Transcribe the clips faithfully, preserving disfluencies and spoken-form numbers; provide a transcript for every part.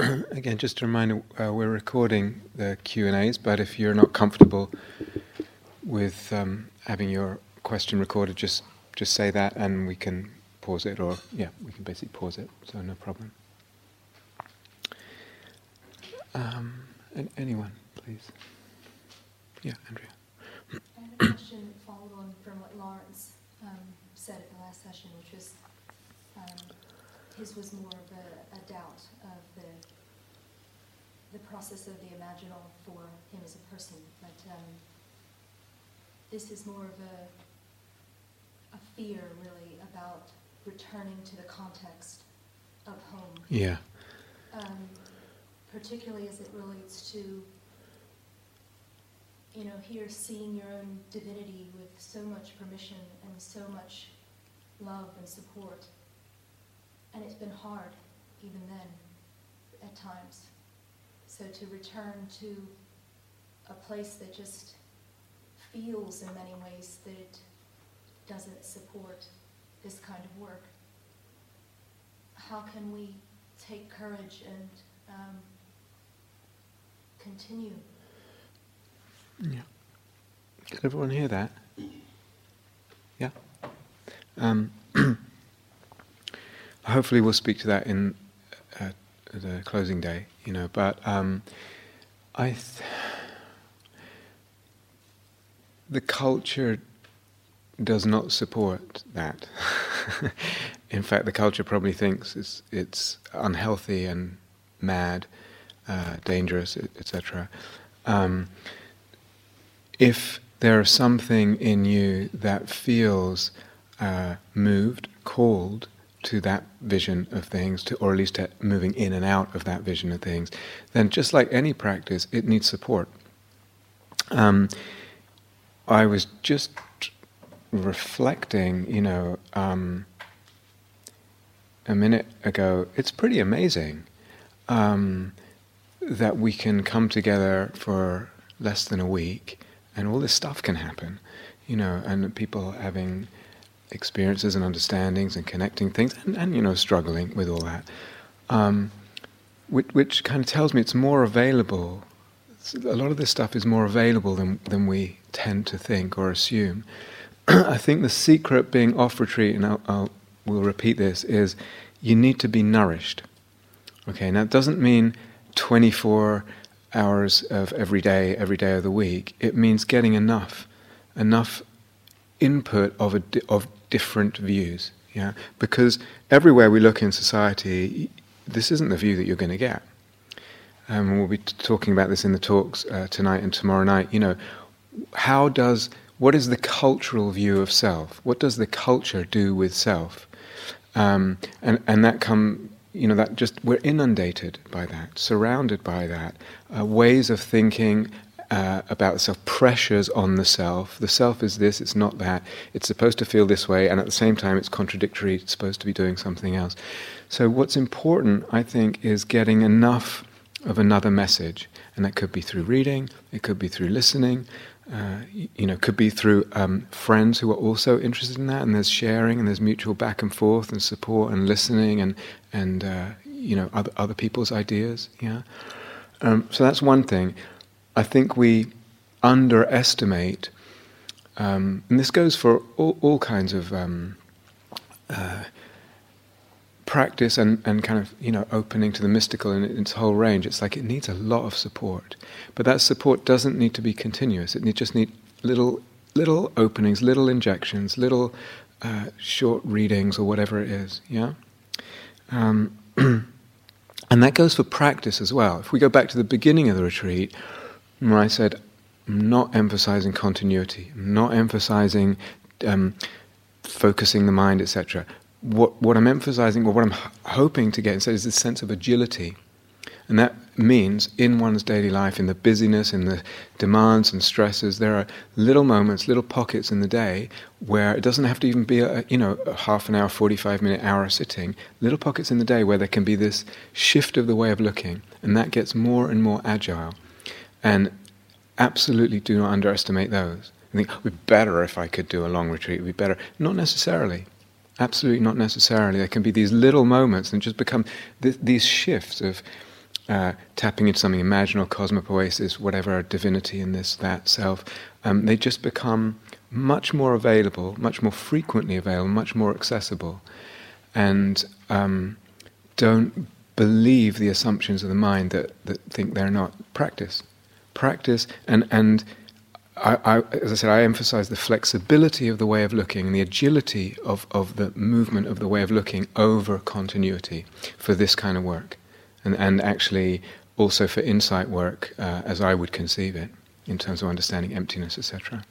Uh, again, just a reminder, uh, we're recording the Q and A's, but if you're not comfortable with um, having your question recorded, just just say that and we can pause it, or yeah, we can basically pause it, so no problem. Um, and anyone, please. Yeah, Andrea. I had a question followed on from what Lawrence um, said at the last session, which was um, his was more of a, a doubt of the the process of the imaginal for him as a person, but um, this is more of a a fear, really, about returning to the context of home. Yeah. Um, particularly as it relates to, you know, here seeing your own divinity with so much permission and so much love and support. And it's been hard, even then, at times. So to return to a place that just feels in many ways that it doesn't support this kind of work. How can we take courage and um, continue? Yeah. Can everyone hear that? Yeah. Um, hopefully, we'll speak to that in uh, the closing day. You know, but um, I th- the culture does not support that. In fact, the culture probably thinks it's it's unhealthy and mad, uh, dangerous, et cetera. If there is something in you that feels uh, moved, called to that vision of things, to, or at least to moving in and out of that vision of things, then just like any practice, it needs support. Um, I was just reflecting, you know, um, a minute ago, it's pretty amazing um, that we can come together for less than a week and all this stuff can happen, you know, and people having experiences and understandings and connecting things and, and you know, struggling with all that. Um, which, which kind of tells me it's more available. It's, a lot of this stuff is more available than, than we tend to think or assume. I think the secret being off retreat, and I'll, I'll, we'll repeat this, is you need to be nourished. Okay, now it doesn't mean twenty-four hours of every day, every day of the week. It means getting enough, enough input of a, of different views. Yeah, because everywhere we look in society, this isn't the view that you're going to get. Um, and we'll be t- talking about this in the talks uh, tonight and tomorrow night. You know, how does what is the cultural view of self? What does the culture do with self? Um, and and that come. You know, that just we're inundated by that, surrounded by that, uh, ways of thinking uh, about the self, pressures on the self. The self is this, it's not that. It's supposed to feel this way, and at the same time, it's contradictory. It's supposed to be doing something else. So what's important, I think, is getting enough of another message, and that could be through reading, it could be through listening, uh, you know, could be through um, friends who are also interested in that, and there's sharing, and there's mutual back and forth, and support, and listening, and and uh, you know, other other people's ideas. Yeah, um, so that's one thing. I think we underestimate, um, and this goes for all, all kinds of um, uh, practice and, and kind of, you know, opening to the mystical in its whole range. It's like it needs a lot of support, but that support doesn't need to be continuous. It need, just need little little openings, little injections, little uh, short readings or whatever it is. Yeah, um, and that goes for practice as well. If we go back to the beginning of the retreat, when I said, "I'm not emphasizing continuity. I'm not emphasizing um, focusing the mind, et cetera" What, what I'm emphasizing, or what I'm h- hoping to get instead, is this sense of agility. And that means in one's daily life, in the busyness, in the demands and stresses, there are little moments, little pockets in the day where it doesn't have to even be a, you know, a half an hour, forty-five minute hour sitting, little pockets in the day where there can be this shift of the way of looking, and that gets more and more agile. And absolutely do not underestimate those. I think, it would be better if I could do a long retreat, it would be better. Not necessarily. Absolutely not necessarily. There can be these little moments and just become th- these shifts of uh, tapping into something imaginal, cosmopoesis, whatever, divinity in this, that, self. Um, they just become much more available, much more frequently available, much more accessible. And um, don't believe the assumptions of the mind that, that think they're not. Practice. Practice and... and I, I, as I said, I emphasize the flexibility of the way of looking and the agility of, of the movement of the way of looking over continuity for this kind of work, and, and actually also for insight work uh, as I would conceive it in terms of understanding emptiness, et cetera.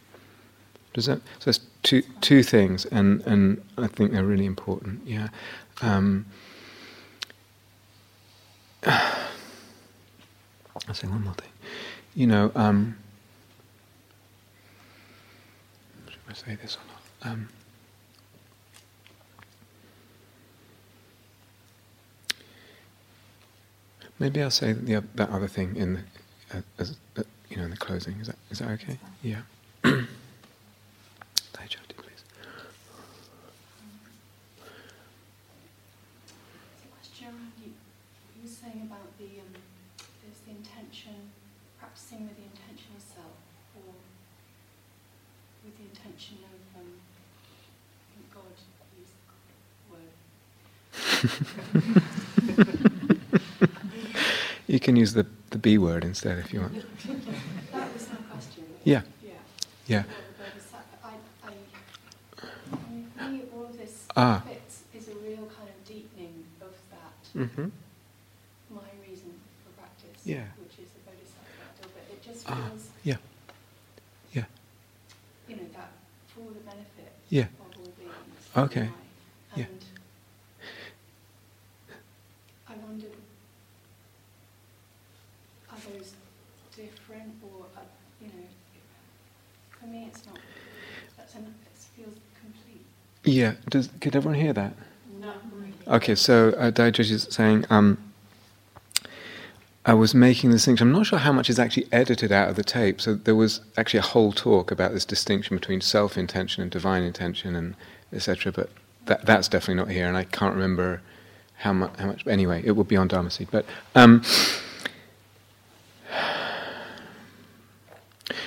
Does that, so that's two two things, and, and I think they're really important. Yeah. Um, I'll say one more thing. You know. Um, I say this or not. Um, maybe I'll say the, that other thing in the, uh, as, uh, you know, in the closing. Is that is that okay? Yeah. Daijoshi, please. Last year, Rand, you, you were saying about the um, there's the intention, practicing with the intention of self, or with the intention of, um, I think God used the word. You can use the, the B word instead if you want. That was my question. Yeah. Yeah. Yeah. I, I, I mean, for me, all of this ah. fits, is a real kind of deepening of that. Mm-hmm. My reason for practice, yeah. which is the Bodhisattva, but it just feels... Ah. Yeah. You know, that for the benefit yeah. of all beings. Okay. And yeah. I wondered, are those different or, uh, you know, for me it's not, that's an, it feels complete. Yeah. Does, could everyone hear that? No. Okay, so uh, Dai Josh is saying, um, I was making the distinction. I'm not sure how much is actually edited out of the tape. So there was actually a whole talk about this distinction between self-intention and divine intention, and et cetera. But that, that's definitely not here, and I can't remember how much. How much. Anyway, it will be on Dharma Seed. But um,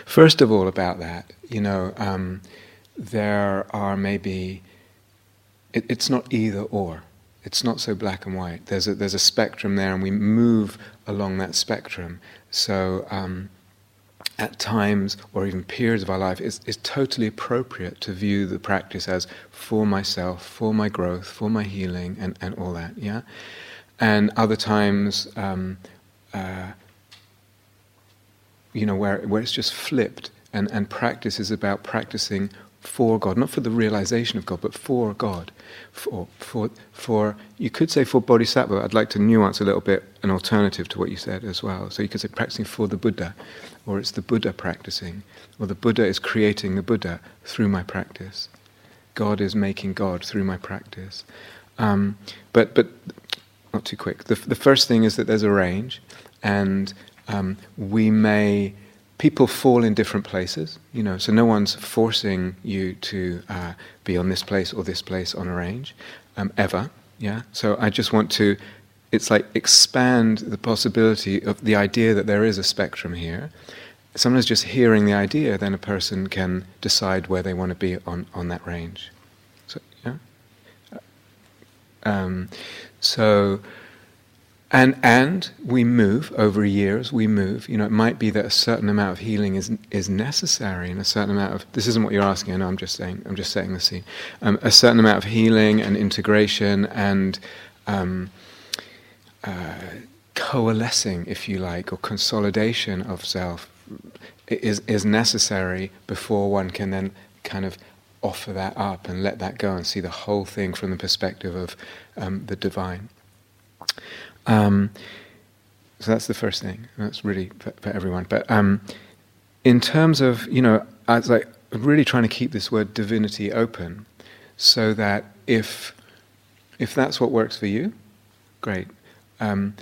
first of all, about that, you know, um, there are maybe. It, it's not either or. It's not so black and white. There's a, there's a spectrum there, and we move along that spectrum. So um, at times, or even periods of our life, it's, it's totally appropriate to view the practice as for myself, for my growth, for my healing, and, and all that, yeah? And other times, um, uh, you know, where where it's just flipped, and, and practice is about practicing for God, not for the realization of God, but for God, for for for you could say for Bodhisattva. I'd like to nuance a little bit an alternative to what you said as well. So you could say practicing for the Buddha, or it's the Buddha practicing, or the Buddha is creating the Buddha through my practice. God is making God through my practice. Um, but but not too quick. The the first thing is that there's a range, and um, we may. People fall in different places, you know, so no one's forcing you to uh, be on this place or this place on a range, um, ever, yeah? So I just want to, it's like expand the possibility of the idea that there is a spectrum here. Sometimes just hearing the idea, then a person can decide where they want to be on, on that range. So, yeah? Um, so... And and we move over years. We move. You know, it might be that a certain amount of healing is is necessary, and a certain amount of this isn't what you're asking. I know. I'm just saying. I'm just setting the scene. Um, a certain amount of healing and integration and um, uh, coalescing, if you like, or consolidation of self is is necessary before one can then kind of offer that up and let that go and see the whole thing from the perspective of um, the divine. Um, so that's the first thing. That's really for, for everyone. But um, in terms of, you know, I was like really trying to keep this word divinity open, so that if if that's what works for you, great. Um,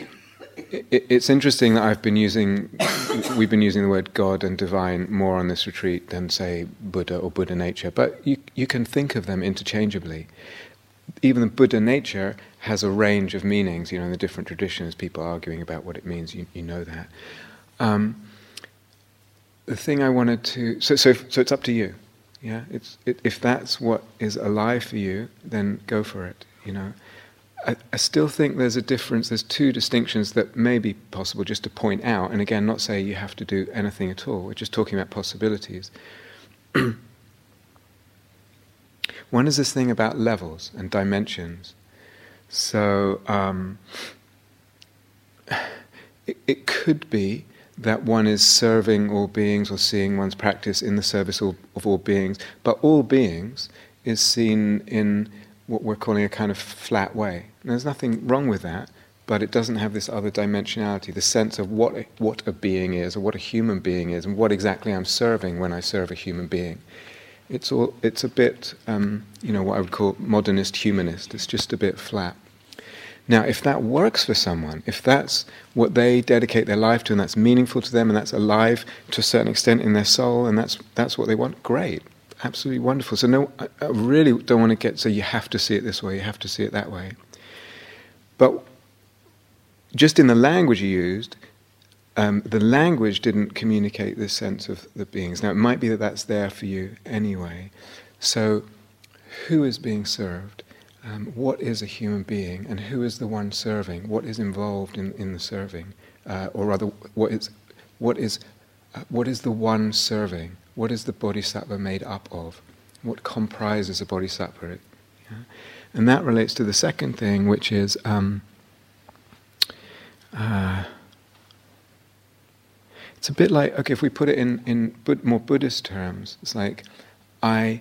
it, it's interesting that I've been using, we've been using the word God and divine more on this retreat than say Buddha or Buddha nature. But you you can think of them interchangeably. even the Buddha nature has a range of meanings, you know, in the different traditions, people arguing about what it means, you, you know that. Um, the thing I wanted to... So, so so it's up to you, yeah? It's it, if that's what is alive for you, then go for it, you know? I, I still think there's a difference, there's two distinctions that may be possible just to point out, and again, not say you have to do anything at all, we're just talking about possibilities. One is this thing about levels and dimensions. So um, it, it could be that one is serving all beings or seeing one's practice in the service of, of all beings, but all beings is seen in what we're calling a kind of flat way. And there's nothing wrong with that, but it doesn't have this other dimensionality, the sense of what a, what a being is or what a human being is and what exactly I'm serving when I serve a human being. It's all. It's a bit, um, you know, what I would call modernist humanist. It's just a bit flat. Now, if that works for someone, if that's what they dedicate their life to, and that's meaningful to them, and that's alive to a certain extent in their soul, and that's that's what they want, great, absolutely wonderful. So no, I, I really don't want to get so you have to see it this way, you have to see it that way. But just in the language you used. Um, the language didn't communicate this sense of the beings. Now, it might be that that's there for you anyway. So, who is being served? Um, what is a human being? And who is the one serving? What is involved in, in the serving? Uh, or rather, what is what is uh, what is the one serving? What is the bodhisattva made up of? What comprises a bodhisattva? Yeah? And that relates to the second thing, which is... Um, uh, It's a bit like, okay, if we put it in, in more Buddhist terms, it's like I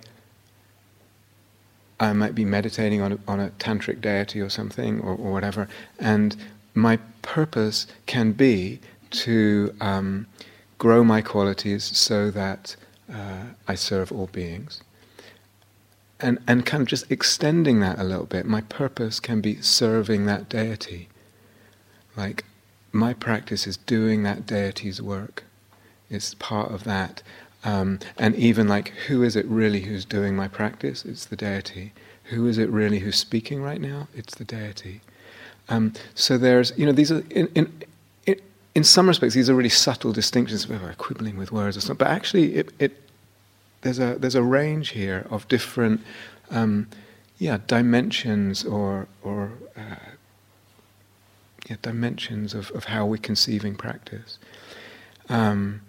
I might be meditating on a, on a tantric deity or something or, or whatever, and my purpose can be to um, grow my qualities so that uh, I serve all beings. And, and kind of just extending that a little bit, my purpose can be serving that deity. Like, my practice is doing that deity's work. It's part of that. Um, and even like, who is it really who's doing my practice? It's the deity. Who is it really who's speaking right now? It's the deity. Um, so there's, you know, these are, in, in in in some respects, these are really subtle distinctions. We're quibbling with words or something. But actually, it, it there's a there's a range here of different, um, yeah, dimensions or or. Uh, Yeah, dimensions of, of how we're conceiving practice. Um,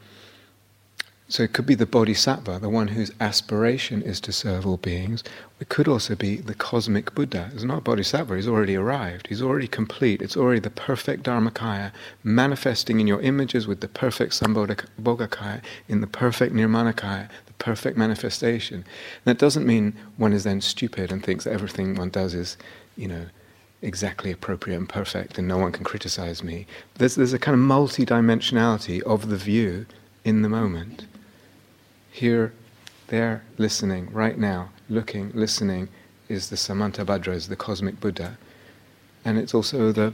so it could be the bodhisattva, the one whose aspiration is to serve all beings. It could also be the cosmic Buddha. It's not a bodhisattva, he's already arrived. He's already complete. It's already the perfect Dharmakaya, manifesting in your images with the perfect Sambhogakaya, in the perfect Nirmanakaya, the perfect manifestation. And that doesn't mean one is then stupid and thinks that everything one does is, you know, exactly appropriate and perfect, and no one can criticize me. There's there's a kind of multi-dimensionality of the view in the moment. Here, there, listening, right now, looking, listening, is the Samantabhadra, is the cosmic Buddha. And it's also the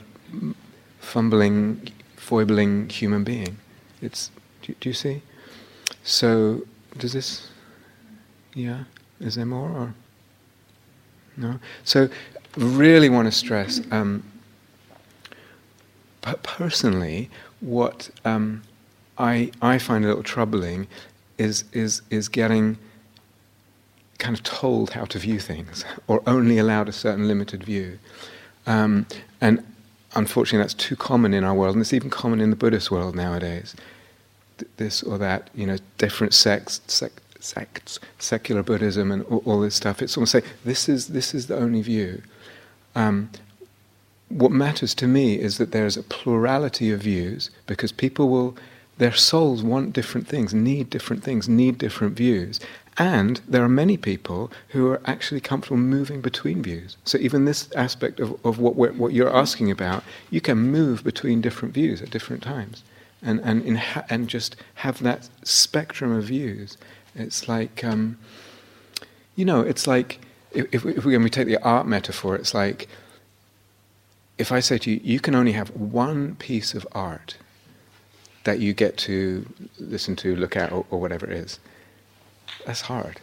fumbling, foibling human being. It's, do, do you see? So, does this, yeah, is there more, or no? So, really want to stress, um, but personally, what um, I I find a little troubling is is is getting kind of told how to view things, or only allowed a certain limited view, um, and unfortunately, that's too common in our world, and it's even common in the Buddhist world nowadays. Th- this or that, you know, different sects. Sect, sects, secular Buddhism and all, all this stuff, it's almost like, this is, this is the only view. Um, what matters to me is that there's a plurality of views, because people will, their souls want different things, need different things, need different views. And there are many people who are actually comfortable moving between views. So even this aspect of, of what, we're, what you're asking about, you can move between different views at different times and, and, inha- and just have that spectrum of views. It's like, um, you know, it's like, if, if, we, if we take the art metaphor, it's like, if I say to you, you can only have one piece of art that you get to listen to, look at, or, or whatever it is, that's hard.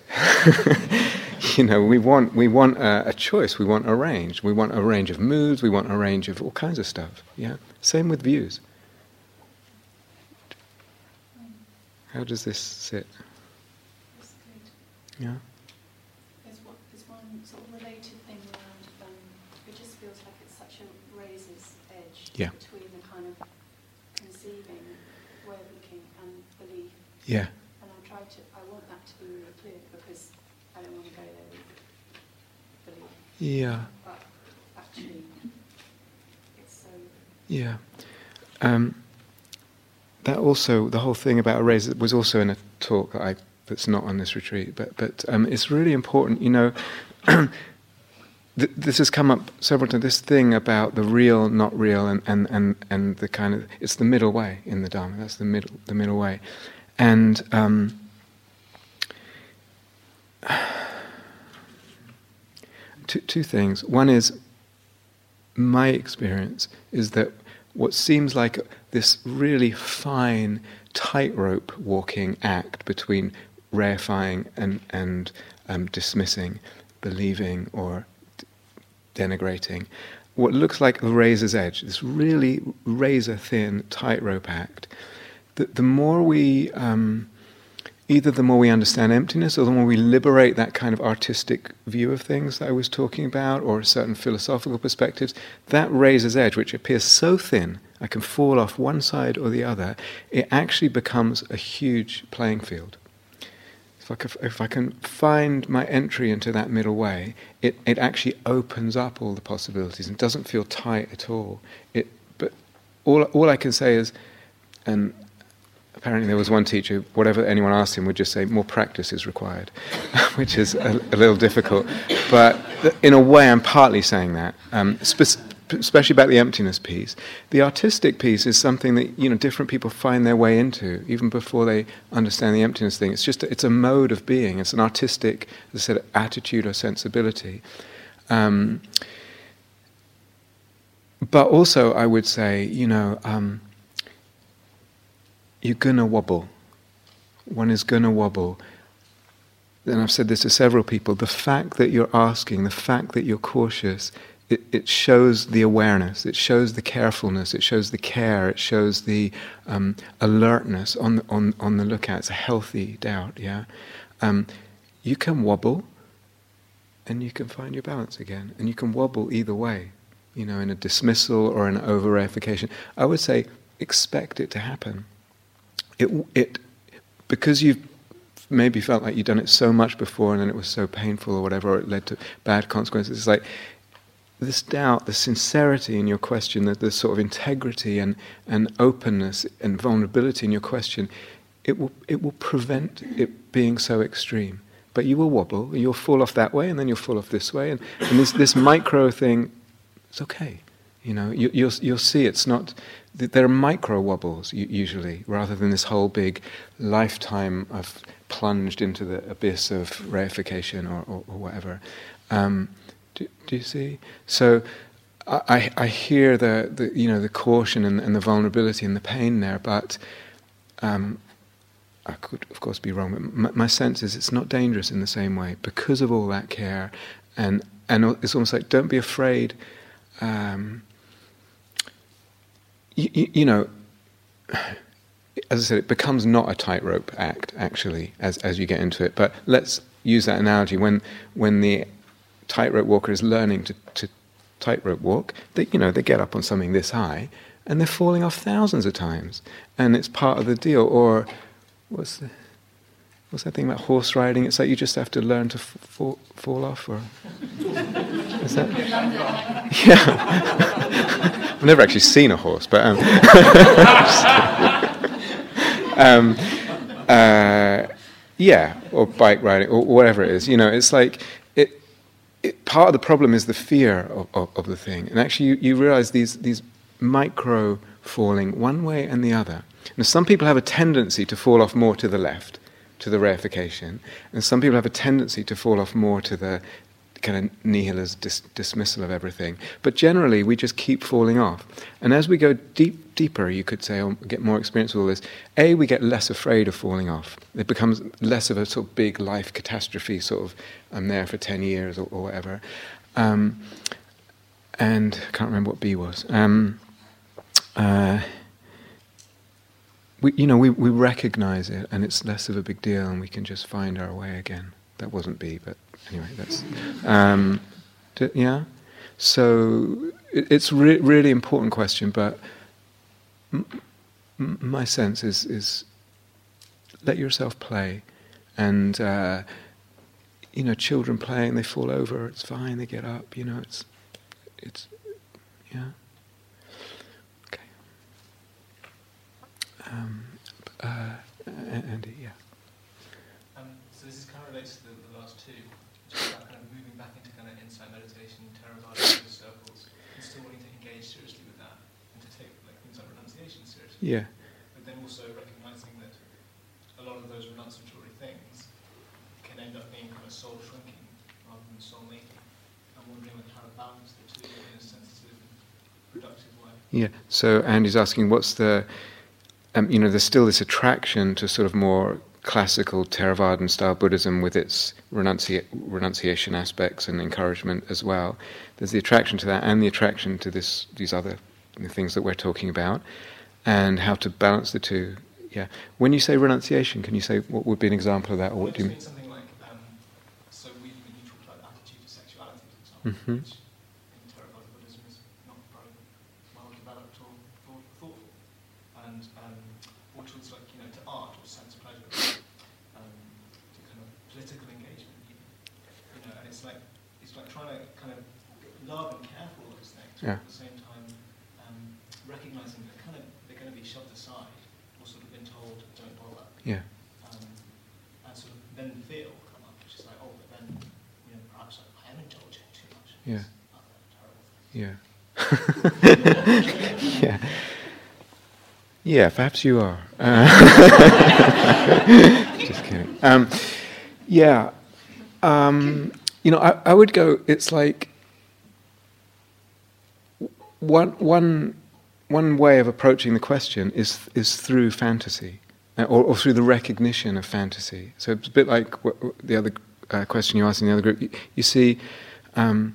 You know, we want we want a, a choice. We want a range. We want a range of moods. We want a range of all kinds of stuff. Yeah. Same with views. How does this sit? That's good. Yeah. There's one, there's one sort of related thing around. Um, it just feels like it's such a razor's edge yeah. between the kind of conceiving way of looking and belief. Yeah. And I try to. I want that to be really clear because I don't want to go there with belief. Yeah. But actually, it's so. Yeah. Um, That also, the whole thing about a razor was also in a talk that I, that's not on this retreat, but but um, it's really important, you know, th- this has come up several times, this thing about the real, not real, and, and, and, and the kind of, it's the middle way in the Dharma, that's the middle the middle way. And um, two, two things. One is, my experience is that what seems like this really fine tightrope walking act between rarefying and, and um, dismissing, believing or d- denigrating. What looks like a razor's edge, this really razor-thin tightrope act, the, the more we, um, either the more we understand emptiness or the more we liberate that kind of artistic view of things that I was talking about or certain philosophical perspectives, that razor's edge, which appears so thin, I can fall off one side or the other, it actually becomes a huge playing field. If I can, if I can find my entry into that middle way, it, it actually opens up all the possibilities and doesn't feel tight at all. It, but all all I can say is, and apparently there was one teacher, whatever anyone asked him would just say, more practice is required, which is a, a little difficult. But in a way, I'm partly saying that. Um, spe- especially about the emptiness piece. The artistic piece is something that, you know, different people find their way into, even before they understand the emptiness thing. It's just, it's a mode of being. It's an artistic, as I said, attitude or sensibility. Um, but also, I would say, you know, um, you're going to wobble. One is going to wobble. And I've said this to several people, the fact that you're asking, the fact that you're cautious, It, it shows the awareness, it shows the carefulness, it shows the care, it shows the um, alertness on the, on, on the lookout. It's a healthy doubt, yeah? Um, you can wobble and you can find your balance again. And you can wobble either way, you know, in a dismissal or an over-reification. I would say expect it to happen. It it because you've maybe felt like you've done it so much before and then it was so painful or whatever, or it led to bad consequences. It's like, this doubt, the sincerity in your question, the, the sort of integrity and, and openness and vulnerability in your question, it will it will prevent it being so extreme. But you will wobble, you'll fall off that way, and then you'll fall off this way, and, and this this micro thing, it's okay. You know, you, you'll you'll see it's not. There are micro wobbles usually, rather than this whole big lifetime of plunged into the abyss of reification or, or, or whatever. Um, Do, do you see? So, I I hear the, the you know the caution and, and the vulnerability and the pain there, but um, I could of course be wrong. But my, my sense is it's not dangerous in the same way because of all that care, and and it's almost like don't be afraid. Um, you, you, you know. As I said, it becomes not a tightrope act actually as as you get into it. But let's use that analogy when when the tightrope walker is learning to, to tightrope walk, they, you know, they get up on something this high and they're falling off thousands of times and it's part of the deal. Or what's the, what's that thing about horse riding? It's like you just have to learn to f- fall, fall off or is that? Yeah. I've never actually seen a horse, but um, um uh, yeah, or bike riding or whatever it is, you know, it's like It, part of the problem is the fear of, of, of the thing. And actually you, you realize these, these micro falling one way and the other. Now some people have a tendency to fall off more to the left, to the reification, and some people have a tendency to fall off more to the kind of nihilist dis- dismissal of everything. But generally, we just keep falling off. And as we go deep, deeper, you could say, or get more experience with all this, A, we get less afraid of falling off. It becomes less of a sort of big life catastrophe, sort of, I'm there for ten years or, or whatever. Um, and I can't remember what B was. Um, uh, we, you know, we, we recognize it, and it's less of a big deal, and we can just find our way again. That wasn't B, but anyway, that's um, d- yeah. So it, it's re- really important question, but m- m- my sense is is let yourself play, and uh, you know, children playing, they fall over, it's fine, they get up, you know, it's it's yeah. Okay. Um, uh, Andy, yeah. Yeah. But then also recognising that a lot of those renunciatory things can end up being kind of soul shrinking rather than soul making. I'm wondering how to balance the two in a sensitive and productive way. Yeah. So Andy's asking, what's the, um, you know, there's still this attraction to sort of more classical Theravada style Buddhism with its renunci- renunciation aspects and encouragement as well. There's the attraction to that and the attraction to this these other things that we're talking about. And how to balance the two, yeah. When you say renunciation, can you say what would be an example of that, or what do you mean? Something like, um, so we need to apply the attitude to sexuality, for example, mm-hmm. which in Theravada Buddhism is not very well developed or thoughtful, and um, or towards like you know to art or sense pleasure, um, to kind of political engagement, even. you know, and it's like it's like trying to kind of love and care for all those things yeah. at the same time, um, recognizing that kind of. Going to be shoved aside or sort of been told don't bother. Yeah. Um, and sort of then the fear will come up, which is like, oh, but then you know, perhaps I am indulging too much. Yeah. Yeah. yeah. Yeah, perhaps you are. Uh, just kidding. Um, yeah. Um, you know, I, I would go, it's like one one One way of approaching the question is is through fantasy, or, or through the recognition of fantasy. So it's a bit like what, what the other uh, question you asked in the other group. You, you see, um,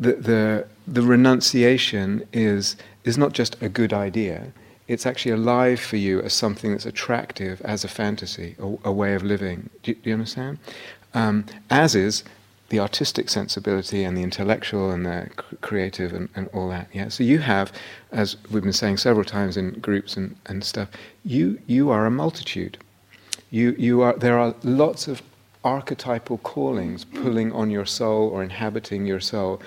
the the the renunciation is is not just a good idea. It's actually alive for you as something that's attractive as a fantasy, a, a way of living. Do, do you understand? Um, as is. The artistic sensibility and the intellectual and the creative and, and all that. Yeah. So you have, as we've been saying several times in groups and, and stuff, you you are a multitude. You you are there are lots of archetypal callings pulling on your soul or inhabiting your soul.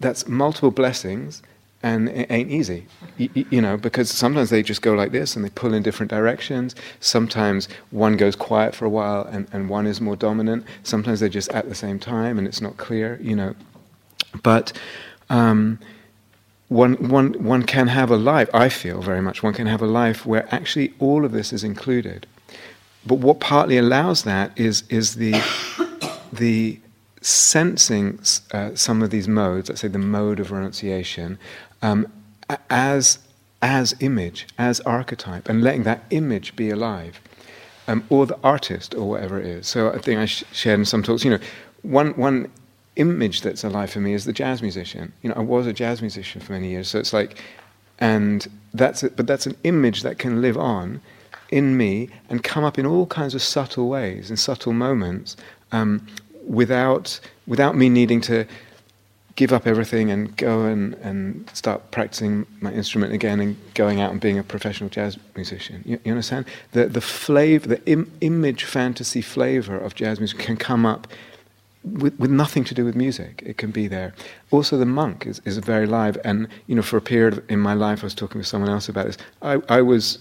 That's multiple blessings. And it ain't easy, you, you know, because sometimes they just go like this and they pull in different directions. Sometimes one goes quiet for a while and, and one is more dominant. Sometimes they're just at the same time and it's not clear, you know. But um, one, one, one can have a life, I feel very much, one can have a life where actually all of this is included. But what partly allows that is is the the sensing uh, some of these modes, let's say the mode of renunciation, Um, as as image, as archetype, and letting that image be alive, um, or the artist, or whatever it is. So I think I sh- shared in some talks, you know, one one image that's alive for me is the jazz musician. You know, I was a jazz musician for many years, so it's like, and that's it, but that's an image that can live on in me and come up in all kinds of subtle ways, in subtle moments, um, without without me needing to give up everything and go and, and start practicing my instrument again and going out and being a professional jazz musician. You, you understand? The the flavor, the im, image fantasy flavor of jazz music can come up with, with nothing to do with music. It can be there. Also the monk is, is very live, and you know, for a period in my life I was talking with someone else about this. I, I was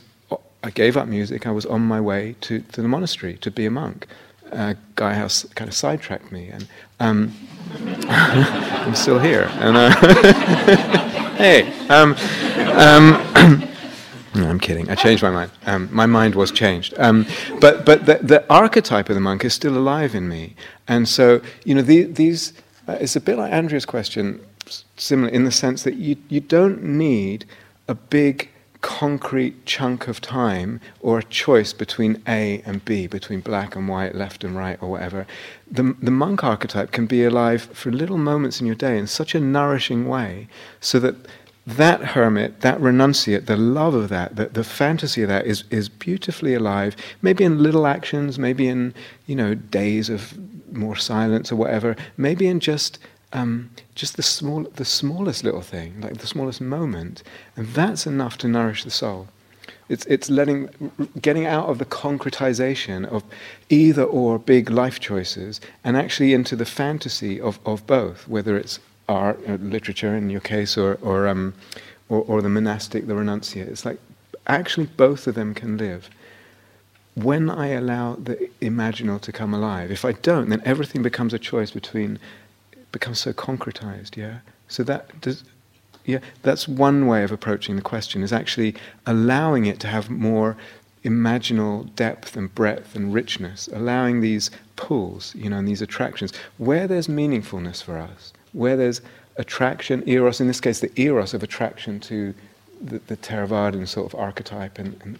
I gave up music, I was on my way to, to the monastery to be a monk. Uh, Gaia House kind of sidetracked me, and um, I'm still here. And uh, hey, um, um, No, I'm kidding. I changed my mind. Um, my mind was changed. Um, but but the, the archetype of the monk is still alive in me. And so, you know, the, these... Uh, it's a bit like Andrea's question, similar in the sense that you, you don't need a big concrete chunk of time or a choice between A and B, between black and white, left and right, or whatever. The, the monk archetype can be alive for little moments in your day in such a nourishing way so that... that hermit, that renunciate, the love of that, the, the fantasy of that is, is beautifully alive, maybe in little actions, maybe in, you know, days of more silence or whatever, maybe in just um, just the small, the smallest little thing, like the smallest moment, and that's enough to nourish the soul. It's it's letting, getting out of the concretization of either or big life choices and actually into the fantasy of, of both, whether it's art, or literature in your case, or or, um, or or the monastic, the renunciate. It's like actually both of them can live when I allow the imaginal to come alive. If I don't, then everything becomes a choice between, it becomes so concretized, yeah? So that does, yeah, that's one way of approaching the question, is actually allowing it to have more imaginal depth and breadth and richness, allowing these pulls, you know, and these attractions. Where there's meaningfulness for us, where there's attraction, eros, in this case the eros of attraction to the, the Theravadan sort of archetype, and, and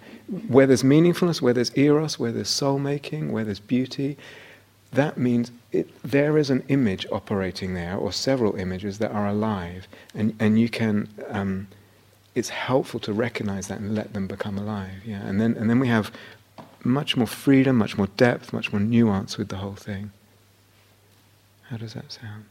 where there's meaningfulness, where there's eros, where there's soul-making, where there's beauty, that means it, there is an image operating there, or several images that are alive, and, and you can, um, it's helpful to recognize that and let them become alive, yeah, and then, and then we have much more freedom, much more depth, much more nuance with the whole thing. How does that sound?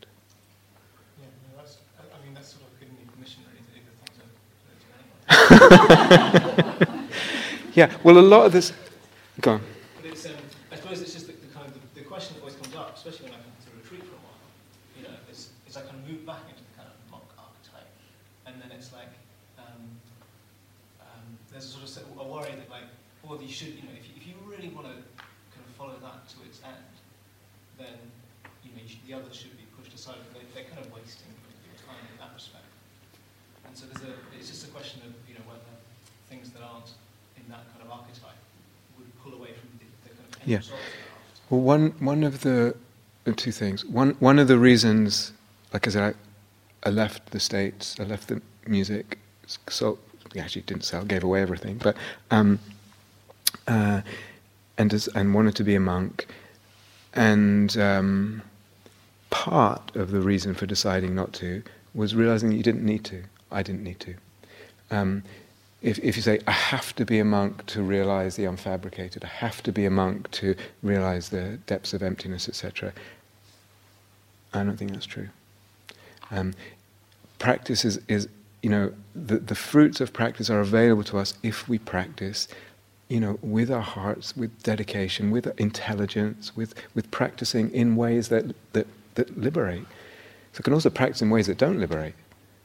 Yeah, well, a lot of this. Go on. But it's, um, I suppose it's just the, the kind of the, the question that always comes up, especially when I've been to a retreat for a while. You know, is I kind of move back into the kind of monk archetype, and then it's like um, um, there's a sort of a worry that like, well, you should, you know, if you, if you really want to kind of follow that to its end, then you know you should, the others should be pushed aside. They, they're kind of wasting your time in that respect. And so there's a, it's just a question of, you know, whether things that aren't in that kind of archetype would pull away from the, the kind of end yeah. results that are after. Well, one one of the two things. One one of the reasons, like I said, I, I left the States, I left the music, sold, actually didn't sell, gave away everything, but um, uh, and as, and wanted to be a monk, and um, part of the reason for deciding not to was realizing that you didn't need to. I didn't need to. Um, if, if you say, I have to be a monk to realize the unfabricated, I have to be a monk to realize the depths of emptiness, et cetera, I don't think that's true. Um, practice is, is, you know, the, the fruits of practice are available to us if we practice, you know, with our hearts, with dedication, with intelligence, with, with practicing in ways that, that, that liberate. So I can also practice in ways that don't liberate.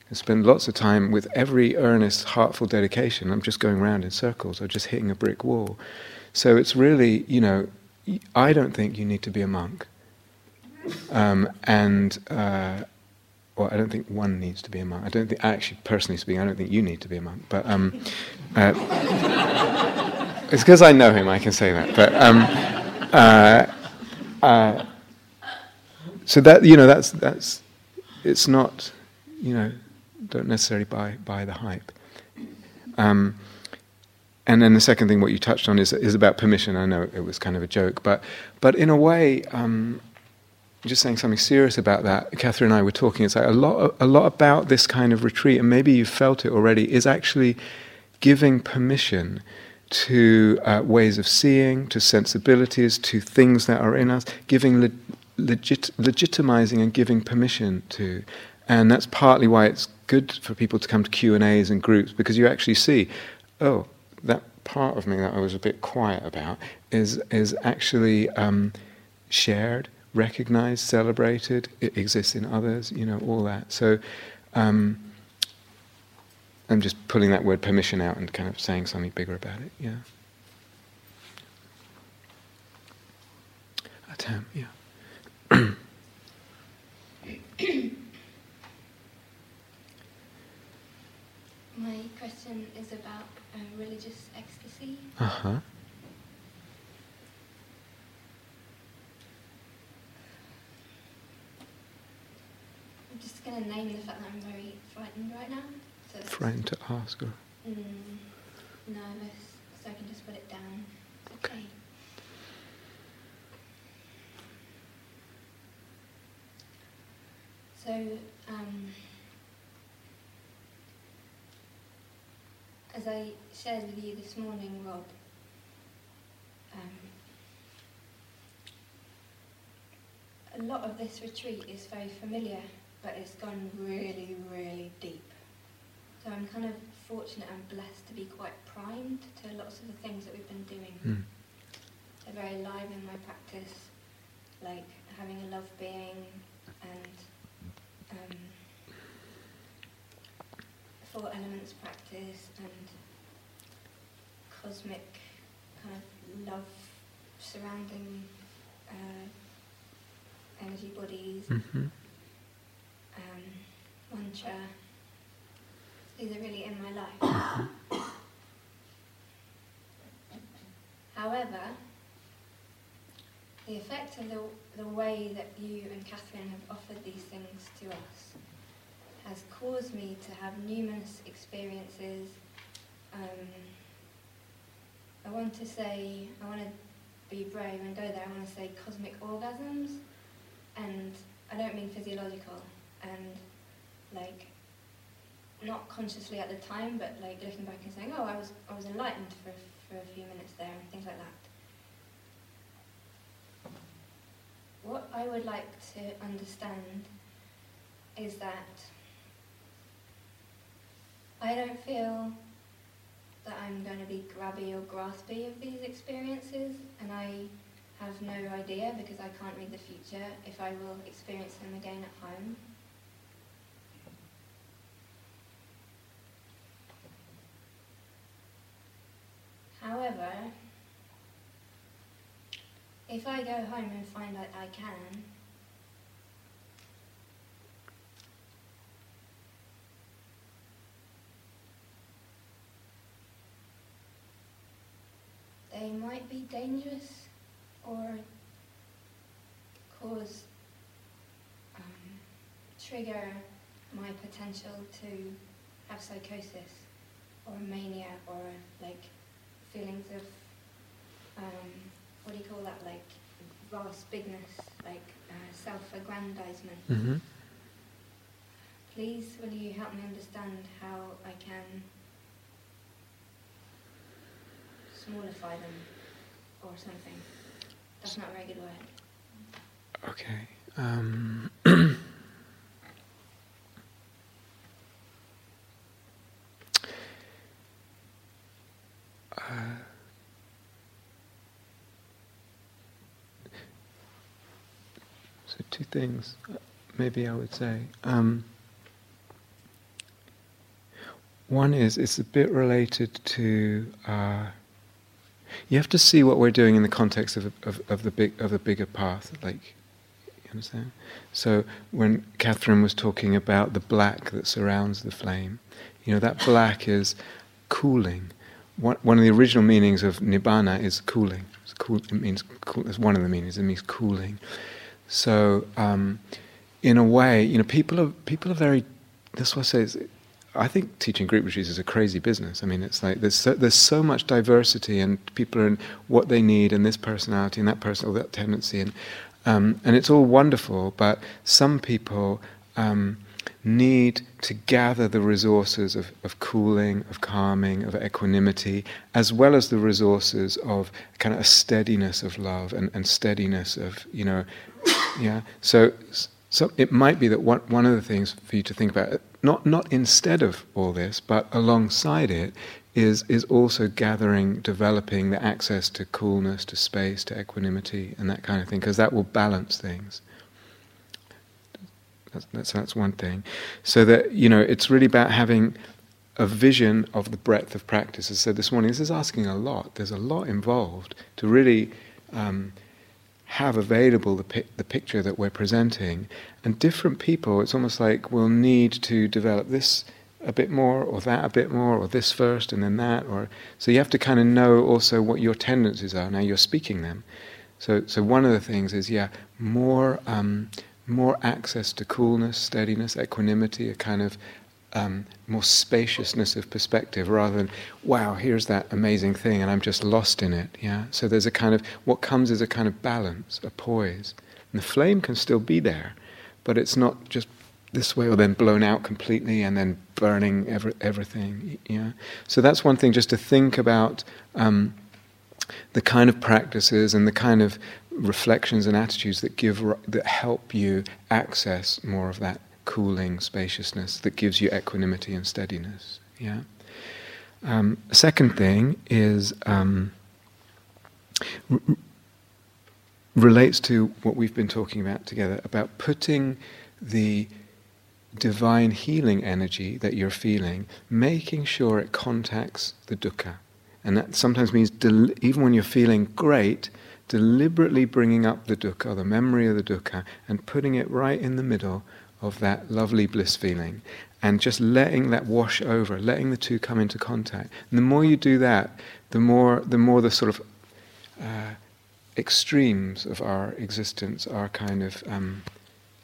I spend lots of time with every earnest, heartful dedication. I'm just going around in circles or just hitting a brick wall. So it's really, you know, I don't think you need to be a monk. Um, and, uh, well, I don't think one needs to be a monk. I don't think, actually, personally speaking, I don't think you need to be a monk. But um, uh, it's because I know him, I can say that. But um, uh, uh, so that, you know, that's, that's, it's not, you know, don't necessarily buy, buy the hype. Um, and then the second thing, what you touched on, is is about permission. I know it was kind of a joke, but but in a way, um, just saying something serious about that, Catherine and I were talking, it's like a lot, a lot about this kind of retreat, and maybe you felt it already, is actually giving permission to uh, ways of seeing, to sensibilities, to things that are in us, giving, le- legit- legitimizing and giving permission to. And that's partly why it's good for people to come to Q and A's and groups, because you actually see, oh, that part of me that I was a bit quiet about is is actually um, shared, recognized, celebrated. It exists in others, you know, all that. So um, I'm just pulling that word permission out and kind of saying something bigger about it, yeah. Atam, yeah. My question question is about um, religious ecstasy. Uh-huh. I'm just going to name the fact that I'm very frightened right now. So frightened to ask or? Mm, nervous, so I can just put it down. Okay. okay. So, um, as I shared with you this morning, Rob, um, a lot of this retreat is very familiar, but it's gone really, really deep. So I'm kind of fortunate and blessed to be quite primed to lots of the things that we've been doing. Mm. They're very alive in my practice, like having a love being and Um, four elements practice and cosmic kind of love surrounding uh, energy bodies, mm-hmm. um, mantra. These are really in my life. However, the effect of the, the way that you and Catherine have offered these things to us has caused me to have numerous experiences. Um, I want to say, I want to be brave and go there, I want to say cosmic orgasms, and I don't mean physiological, and like, not consciously at the time, but like looking back and saying, oh, I was I was enlightened for, for a few minutes there, and things like that. What I would like to understand is that I don't feel that I'm going to be grabby or graspy of these experiences, and I have no idea, because I can't read the future, if I will experience them again at home. However, if I go home and find out I can, they might be dangerous or cause, um, trigger my potential to have psychosis or mania or like feelings of, um, what do you call that, like, vast bigness, like uh, self-aggrandizement. Mm-hmm. Please, will you help me understand how I can smallify them or something? That's not a very good word. Okay. Um. uh. So two things, maybe I would say. Um, one is, it's a bit related to, uh, you have to see what we're doing in the context of, of, of the big of the bigger path, like, you understand? So when Catherine was talking about the black that surrounds the flame, you know, that black is cooling. One, one of the original meanings of Nibbana is cooling. It's cool, it means, cool, it's one of the meanings, it means cooling. So, um, in a way, you know, people are people are very. That's why I say, it's, I think teaching group retreats is a crazy business. I mean, it's like there's so, there's so much diversity, and people are in what they need, and this personality, and that person, or that tendency, and um, and it's all wonderful. But some people um, need to gather the resources of, of cooling, of calming, of equanimity, as well as the resources of kind of a steadiness of love and, and steadiness of, you know. Yeah. So, so it might be that one one of the things for you to think about, not not instead of all this, but alongside it, is is also gathering, developing the access to coolness, to space, to equanimity, and that kind of thing, because that will balance things. That's, that's that's one thing. So that, you know, it's really about having a vision of the breadth of practice. As I said this morning, this is asking a lot. There's a lot involved to really. Um, have available the pi- the picture that we're presenting, and different people, it's almost like we'll need to develop this a bit more, or that a bit more, or this first and then that. Or so you have to kind of know also what your tendencies are. Now you're speaking them. So so one of the things is, yeah, more um, more access to coolness, steadiness, equanimity, a kind of um, more spaciousness of perspective, rather than, wow, here's that amazing thing and I'm just lost in it. Yeah. So there's a kind of, what comes is a kind of balance, a poise. And the flame can still be there, but it's not just this way, or then blown out completely, and then burning every, everything. Yeah, so that's one thing, just to think about um, the kind of practices and the kind of reflections and attitudes that give that help you access more of that cooling spaciousness that gives you equanimity and steadiness. Yeah. Um, second thing is um, r- relates to what we've been talking about together, about putting the divine healing energy that you're feeling, making sure it contacts the dukkha. And that sometimes means, del- even when you're feeling great, deliberately bringing up the dukkha, the memory of the dukkha, and putting it right in the middle of that lovely bliss feeling, and just letting that wash over, letting the two come into contact. And the more you do that, the more the more the sort of uh, extremes of our existence are kind of... Um,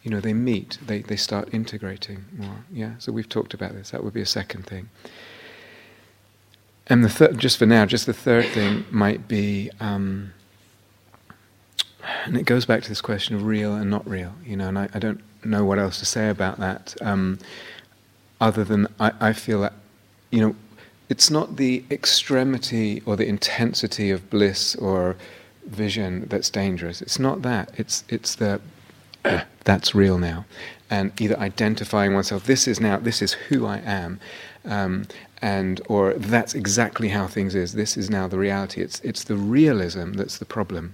You know, they meet, they, they start integrating more. Yeah, so we've talked about this. That would be a second thing. And the third, just for now, just the third thing might be, um, and it goes back to this question of real and not real, you know, and I, I don't know what else to say about that, um, other than I, I feel that, you know, it's not the extremity or the intensity of bliss or vision that's dangerous. It's not that. It's it's the... that's real now, and either identifying oneself, this is now, this is who I am, um, and or that's exactly how things is, this is now the reality. It's it's the realism that's the problem.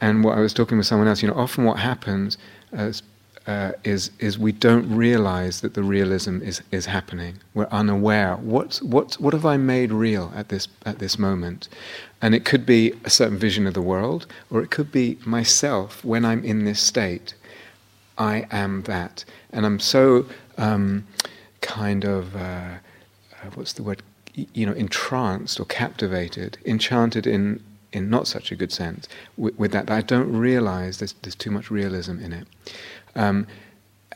And what I was talking with someone else, you know, often what happens as, uh, is is we don't realize that the realism is, is happening. We're unaware. What's what what have I made real at this at this moment? And it could be a certain vision of the world, or it could be myself when I'm in this state. I am that, and I'm so um, kind of uh, what's the word? You know, entranced or captivated, enchanted in in not such a good sense with, with that, that I don't realise there's, there's too much realism in it. Um,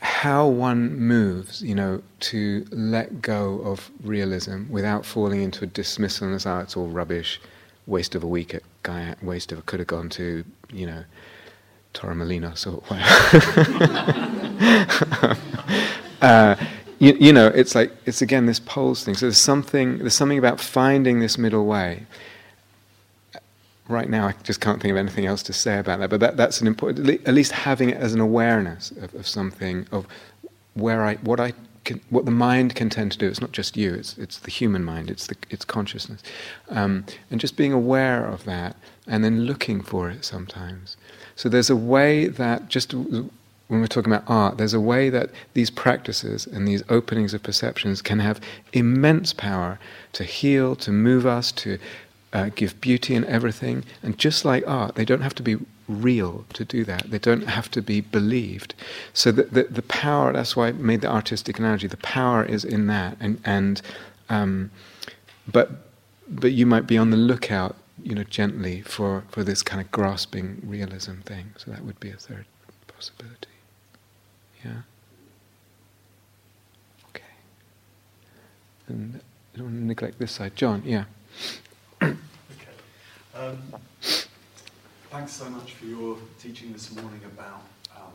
how one moves, you know, to let go of realism without falling into a dismissal as, oh, it's all rubbish, waste of a week at Gaia, waste of a could have gone to, you know, Torremolinos or whatever. uh, you, you know, it's like, it's again this poles thing. So there's something, there's something about finding this middle way. Right now I just can't think of anything else to say about that, but that, that's an important, at least having it as an awareness of, of something, of where I, what I can, what the mind can tend to do. It's not just you, it's it's the human mind, it's the it's consciousness. Um, and just being aware of that and then looking for it sometimes. So there's a way that, just when we're talking about art, there's a way that these practices and these openings of perceptions can have immense power to heal, to move us, to uh, give beauty and everything. And just like art, they don't have to be real to do that. They don't have to be believed. So the, the, the power, that's why I made the artistic analogy, the power is in that. And, and um, but but you might be on the lookout, you know, gently for, for this kind of grasping realism thing. So that would be a third possibility. Yeah? Okay. And I don't want to neglect this side. John, yeah. Okay. Um, thanks so much for your teaching this morning about um,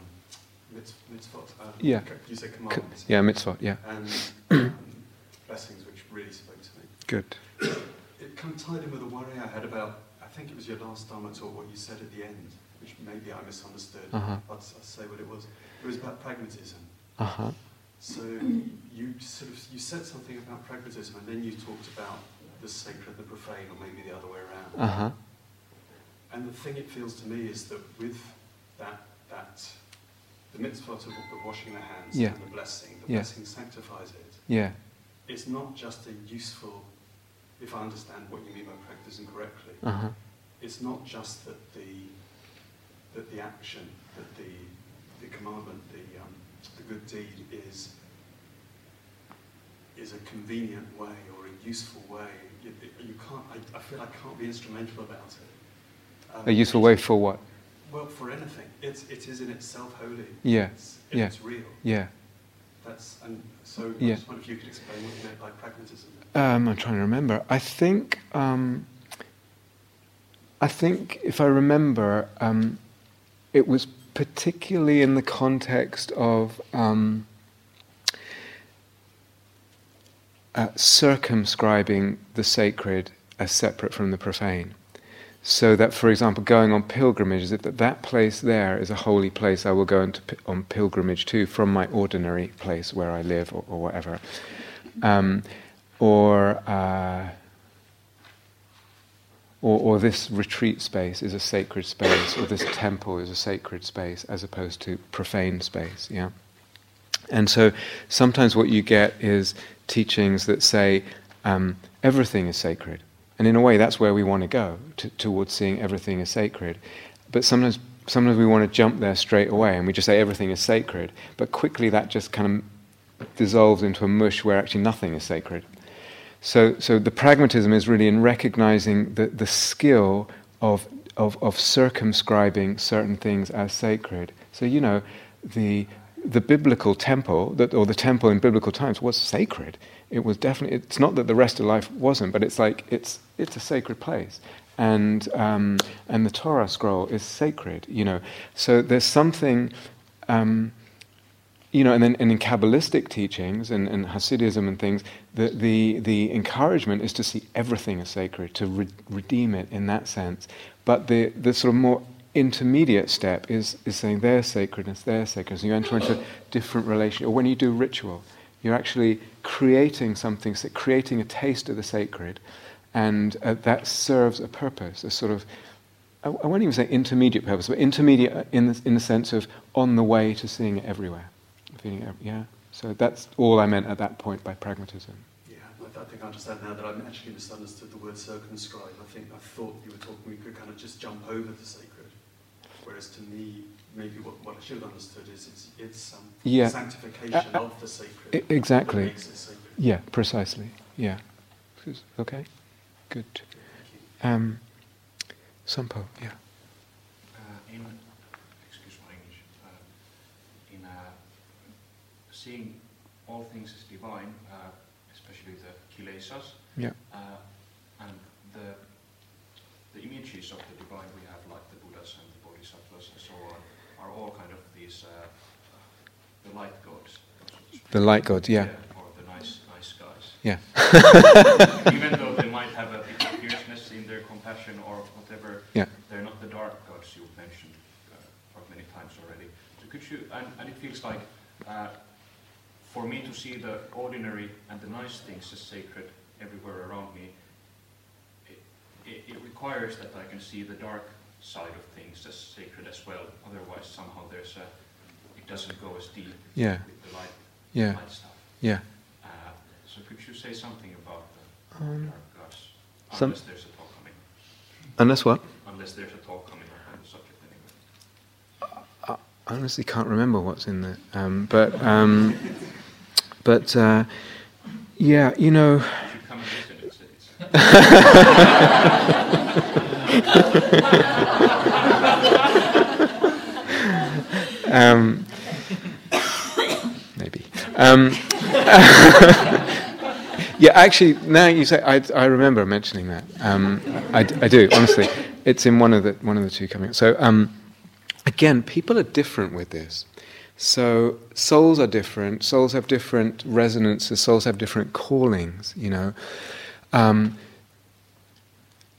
mitz- mitzvot. Um, yeah. You said commandments. Yeah, mitzvot, yeah. And um, blessings, which really spoke to me. Good. It kind of tied in with a worry I had about, I think it was your last Dharma talk, what you said at the end, which maybe I misunderstood. Uh-huh. I'll, I'll say what it was. It was about pragmatism. Uh-huh. So you sort of you said something about pragmatism, and then you talked about the sacred, the profane, or maybe the other way around. Uh-huh. And the thing it feels to me is that with that, that the mitzvah of the washing the hands, yeah, and the blessing, the, yeah, blessing sanctifies it. Yeah. It's not just a useful... If I understand what you mean by practicing correctly, uh-huh, it's not just that the that the action, that the the commandment, the um, the good deed is is a convenient way or a useful way. You, you can't, I, I feel I can't be instrumental about it. Um, a useful way for what? Well, for anything. It's, it is in itself holy. Yeah. It's, yeah. It's real. Yeah. That's, and so yeah. I just wonder if you could explain what you meant by pragmatism. Um, I'm trying to remember. I think, um, I think if I remember, um, it was particularly in the context of um, uh, circumscribing the sacred as separate from the profane. So that, for example, going on pilgrimages, if that, that place there is a holy place, I will go into, on pilgrimage to from my ordinary place where I live or, or whatever. Um, or, uh, or or this retreat space is a sacred space, or this temple is a sacred space, as opposed to profane space. Yeah. And so sometimes what you get is teachings that say um, everything is sacred. And in a way, that's where we want to go, to, towards seeing everything as sacred. But sometimes sometimes we want to jump there straight away, and we just say everything is sacred. But quickly that just kind of dissolves into a mush where actually nothing is sacred. So so the pragmatism is really in recognizing the, the skill of, of of circumscribing certain things as sacred. So, you know, the the biblical temple, that, or the temple in biblical times, was sacred. It was definitely. It's not that the rest of life wasn't, but it's like it's it's a sacred place, and um, and the Torah scroll is sacred, you know. So there's something, um, you know, and then and in Kabbalistic teachings and, and Hasidism and things, the, the the encouragement is to see everything as sacred, to re- redeem it in that sense. But the the sort of more intermediate step is is saying their sacredness, their sacredness. You enter into different relation, or when you do ritual. You're actually creating something, creating a taste of the sacred, and uh, that serves a purpose, a sort of, I, I won't even say intermediate purpose, but intermediate in the, in the sense of on the way to seeing it everywhere. Feeling it, yeah. So that's all I meant at that point by pragmatism. Yeah, I think I understand now that I actually misunderstood the word circumscribe. I think I thought you were talking, we could kind of just jump over the sacred, whereas to me, maybe what, what I should have understood is it's, it's um, yeah. sanctification uh, of the sacred. I- exactly. That makes it sacred. Yeah, precisely. Yeah. Okay. Good. Um, Sampo, yeah. Uh, in, excuse my English, uh, in uh, seeing all things as divine, uh, especially the Kilesas, yeah. uh, and the the images of the divine we have, like the Buddhas and the Bodhisattvas and so on, are all kind of these uh, the light gods. The light gods, yeah. yeah. Or the nice, nice guys. Yeah. Even though they might have a bit of fierceness in their compassion or whatever, yeah. They're not the dark gods you've mentioned uh, quite many times already. So could you? And, and it feels like, uh, for me to see the ordinary and the nice things as sacred everywhere around me, it, it, it requires that I can see the dark side of things as sacred as well. Otherwise, somehow there's a. It doesn't go as deep yeah. with the light, yeah. light stuff. Yeah. Uh, so could you say something about the um, dark gods? Unless there's a talk coming. Unless what? Unless there's a talk coming on the subject anyway. I, I honestly can't remember what's in there, um, but um, but uh, yeah, you know. You should come and listen. It's, it's Um, maybe. Um, yeah, actually, now you say, I, I remember mentioning that. Um, I, I do, honestly. It's in one of the one of the two coming up. So um, again, people are different with this. So souls are different. Souls have different resonances. Souls have different callings. You know, um,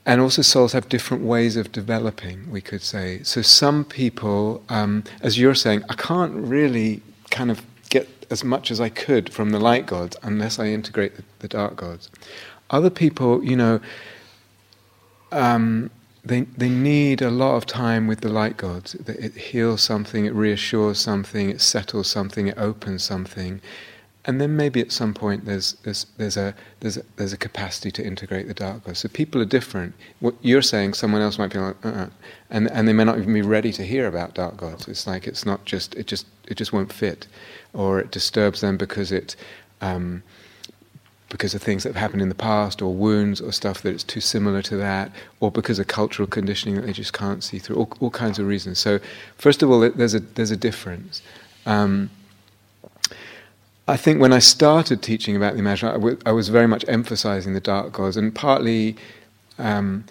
and also souls have different ways of developing, we could say. So some people, um, as you're saying, I can't really kind of get as much as I could from the light gods unless I integrate the, the dark gods. Other people, you know, um, they they need a lot of time with the light gods. It, it heals something, it reassures something, it settles something, it opens something. And then maybe at some point there's there's there's a there's a, there's a capacity to integrate the dark gods. So people are different. What you're saying, someone else might be like, uh-uh. and and they may not even be ready to hear about dark gods. It's like it's not just it just it just won't fit, or it disturbs them because it um, because of things that have happened in the past, or wounds, or stuff that it's too similar to that, or because of cultural conditioning that they just can't see through, all, all kinds of reasons. So, first of all, there's a there's a difference. Um, I think when I started teaching about the imaginal, I, w- I was very much emphasizing the dark gods, and partly, um,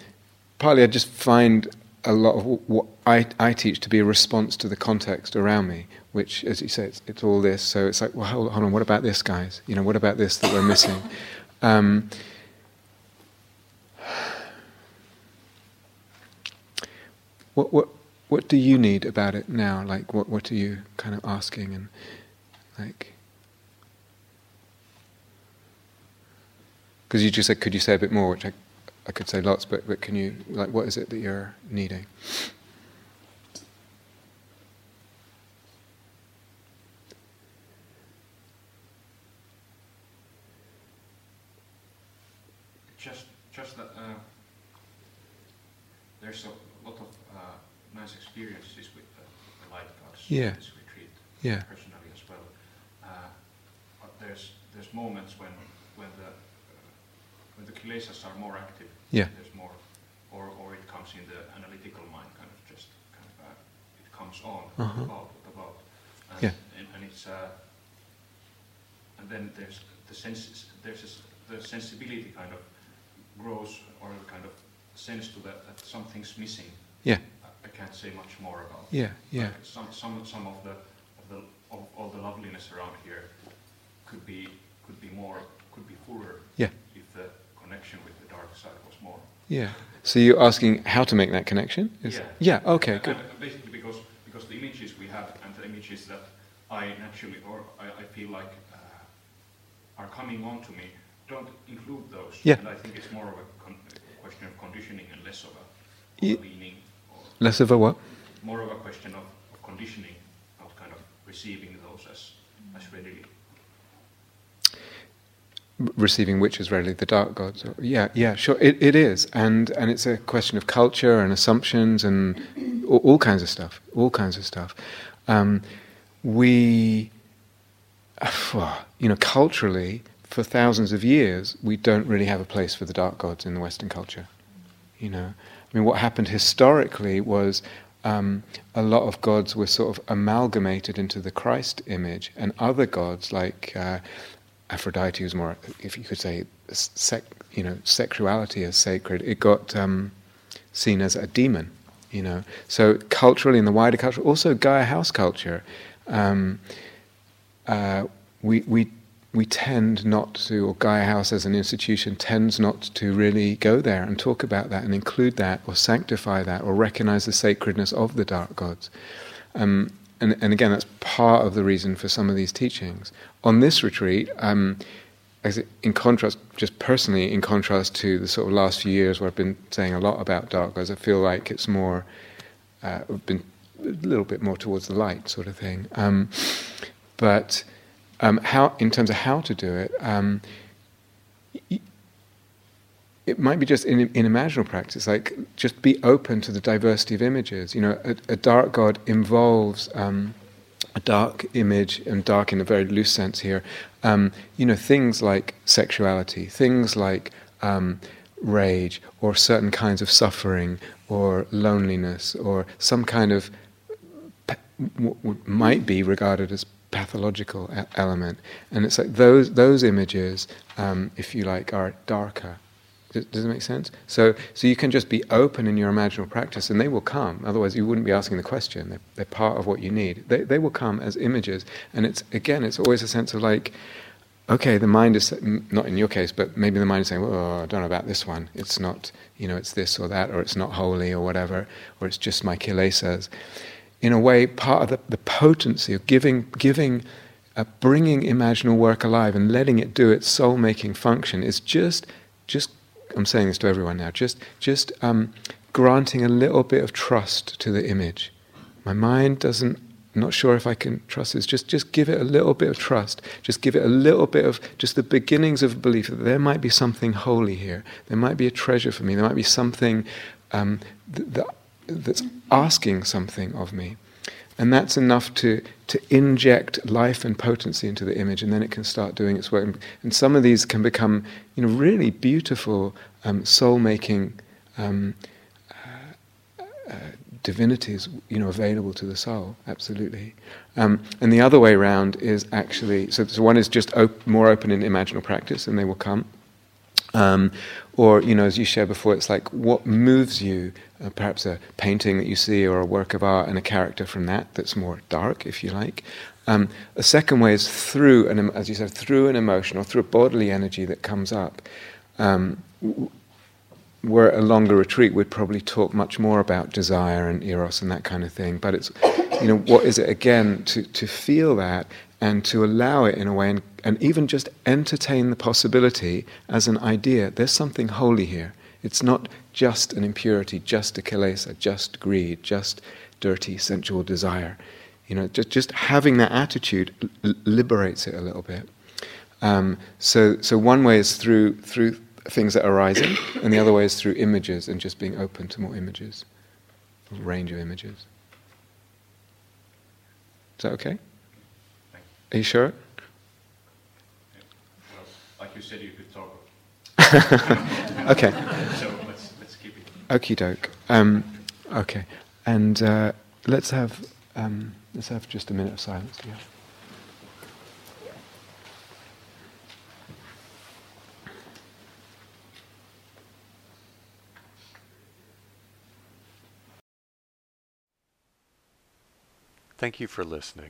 partly I just find a lot of what I, I teach to be a response to the context around me, which, as you say, it's, it's all this. So it's like, well, hold, hold on, what about this, guys? You know, what about this that we're missing? Um, what what what do you need about it now? Like, what what are you kind of asking, and like? Because you just said, could you say a bit more? Which I. I could say lots, but, but can you, like, what is it that you're needing? Just just that uh, there's a lot of uh, nice experiences with uh, the light gods, yeah. Which we treat yeah. personally as well. Uh, but there's there's moments when when the when the Kilesas are more active, yeah. There's more, or or it comes in the analytical mind, kind of just kind of uh, it comes on uh-huh. about about, and, yeah. and, and it's uh, and then there's the senses, there's this, the sensibility kind of grows, or the kind of sense to that that something's missing. Yeah, I, I can't say much more about. Yeah, yeah. Like some some some of the of the of all the loveliness around here could be could be more could be fuller. Yeah. If the connection with the dark side was more. Yeah. So you're asking how to make that connection? Is yeah. Yeah. Okay. And, good. And basically, because because the images we have and the images that I naturally or I, I feel like uh, are coming on to me don't include those. Yeah. And I think it's more of a con- question of conditioning and less of a yeah. meaning. Or less of a what? More of a question of, of conditioning, not kind of receiving those as as readily. Receiving which is readily the dark gods. Yeah, yeah, sure, it, it is. And and it's a question of culture and assumptions and all, all kinds of stuff, all kinds of stuff. Um, we, you know, culturally, for thousands of years, we don't really have a place for the dark gods in the Western culture. You know, I mean, what happened historically was um, a lot of gods were sort of amalgamated into the Christ image, and other gods like... Uh, Aphrodite was more, if you could say, sec, you know, sexuality as sacred. It got um, seen as a demon, you know. So culturally, in the wider culture, also Gaia House culture, um, uh, we we we tend not to, or Gaia House as an institution tends not to really go there and talk about that and include that or sanctify that or recognize the sacredness of the dark gods. Um, And, and again, that's part of the reason for some of these teachings. On this retreat, um, in contrast, just personally, in contrast to the sort of last few years where I've been saying a lot about dark gods, I feel like it's more, uh, I've been a little bit more towards the light sort of thing. Um, but um, how, in terms of how to do it, um, it might be just in, in imaginal practice, like just be open to the diversity of images. You know, a, a dark god involves um, a dark image, and dark in a very loose sense here. Um, you know, things like sexuality, things like um, rage, or certain kinds of suffering, or loneliness, or some kind of what might be regarded as pathological element. And it's like those those images, um, if you like, are darker. Does it make sense? So so you can just be open in your imaginal practice, and they will come. Otherwise, you wouldn't be asking the question. They're, they're part of what you need. They they will come as images. And it's again, it's always a sense of like, okay, the mind is, not in your case, but maybe the mind is saying, well, I don't know about this one. It's not, you know, it's this or that, or it's not holy or whatever, or it's just my kilesas. In a way, part of the, the potency of giving giving... Uh, bringing imaginal work alive and letting it do its soul-making function is just just... I'm saying this to everyone now, just just um, granting a little bit of trust to the image. My mind doesn't, I'm not sure if I can trust this, just just give it a little bit of trust, just give it a little bit of, just the beginnings of belief that there might be something holy here, there might be a treasure for me, there might be something um, th- th- that's asking something of me. And that's enough to, to inject life and potency into the image, and then it can start doing its work. And some of these can become, you know, really beautiful um, soul-making um, uh, uh, divinities, you know, available to the soul, absolutely. Um, and the other way around is actually, so, so one is just op- more open in imaginal practice, and they will come. Um, or, you know, as you shared before, it's like what moves you, uh, perhaps a painting that you see or a work of art and a character from that that's more dark, if you like. Um, a second way is through, an, as you said, through an emotion or through a bodily energy that comes up. Um, were it a longer retreat, we'd probably talk much more about desire and eros and that kind of thing. But it's, you know, what is it again to, to feel that and to allow it in a way, and, and even just entertain the possibility as an idea, there's something holy here. It's not just an impurity, just a kilesa, just greed, just dirty sensual desire. You know, just, just having that attitude l- liberates it a little bit. Um, so so one way is through through things that are arising, and the other way is through images and just being open to more images, a range of images. Is that okay? Are you sure? Well, like you said, you could talk. Okay. So let's let's keep it. Okie doke. Um, okay, and uh, let's have um, let's have just a minute of silence. Yeah. Thank you for listening.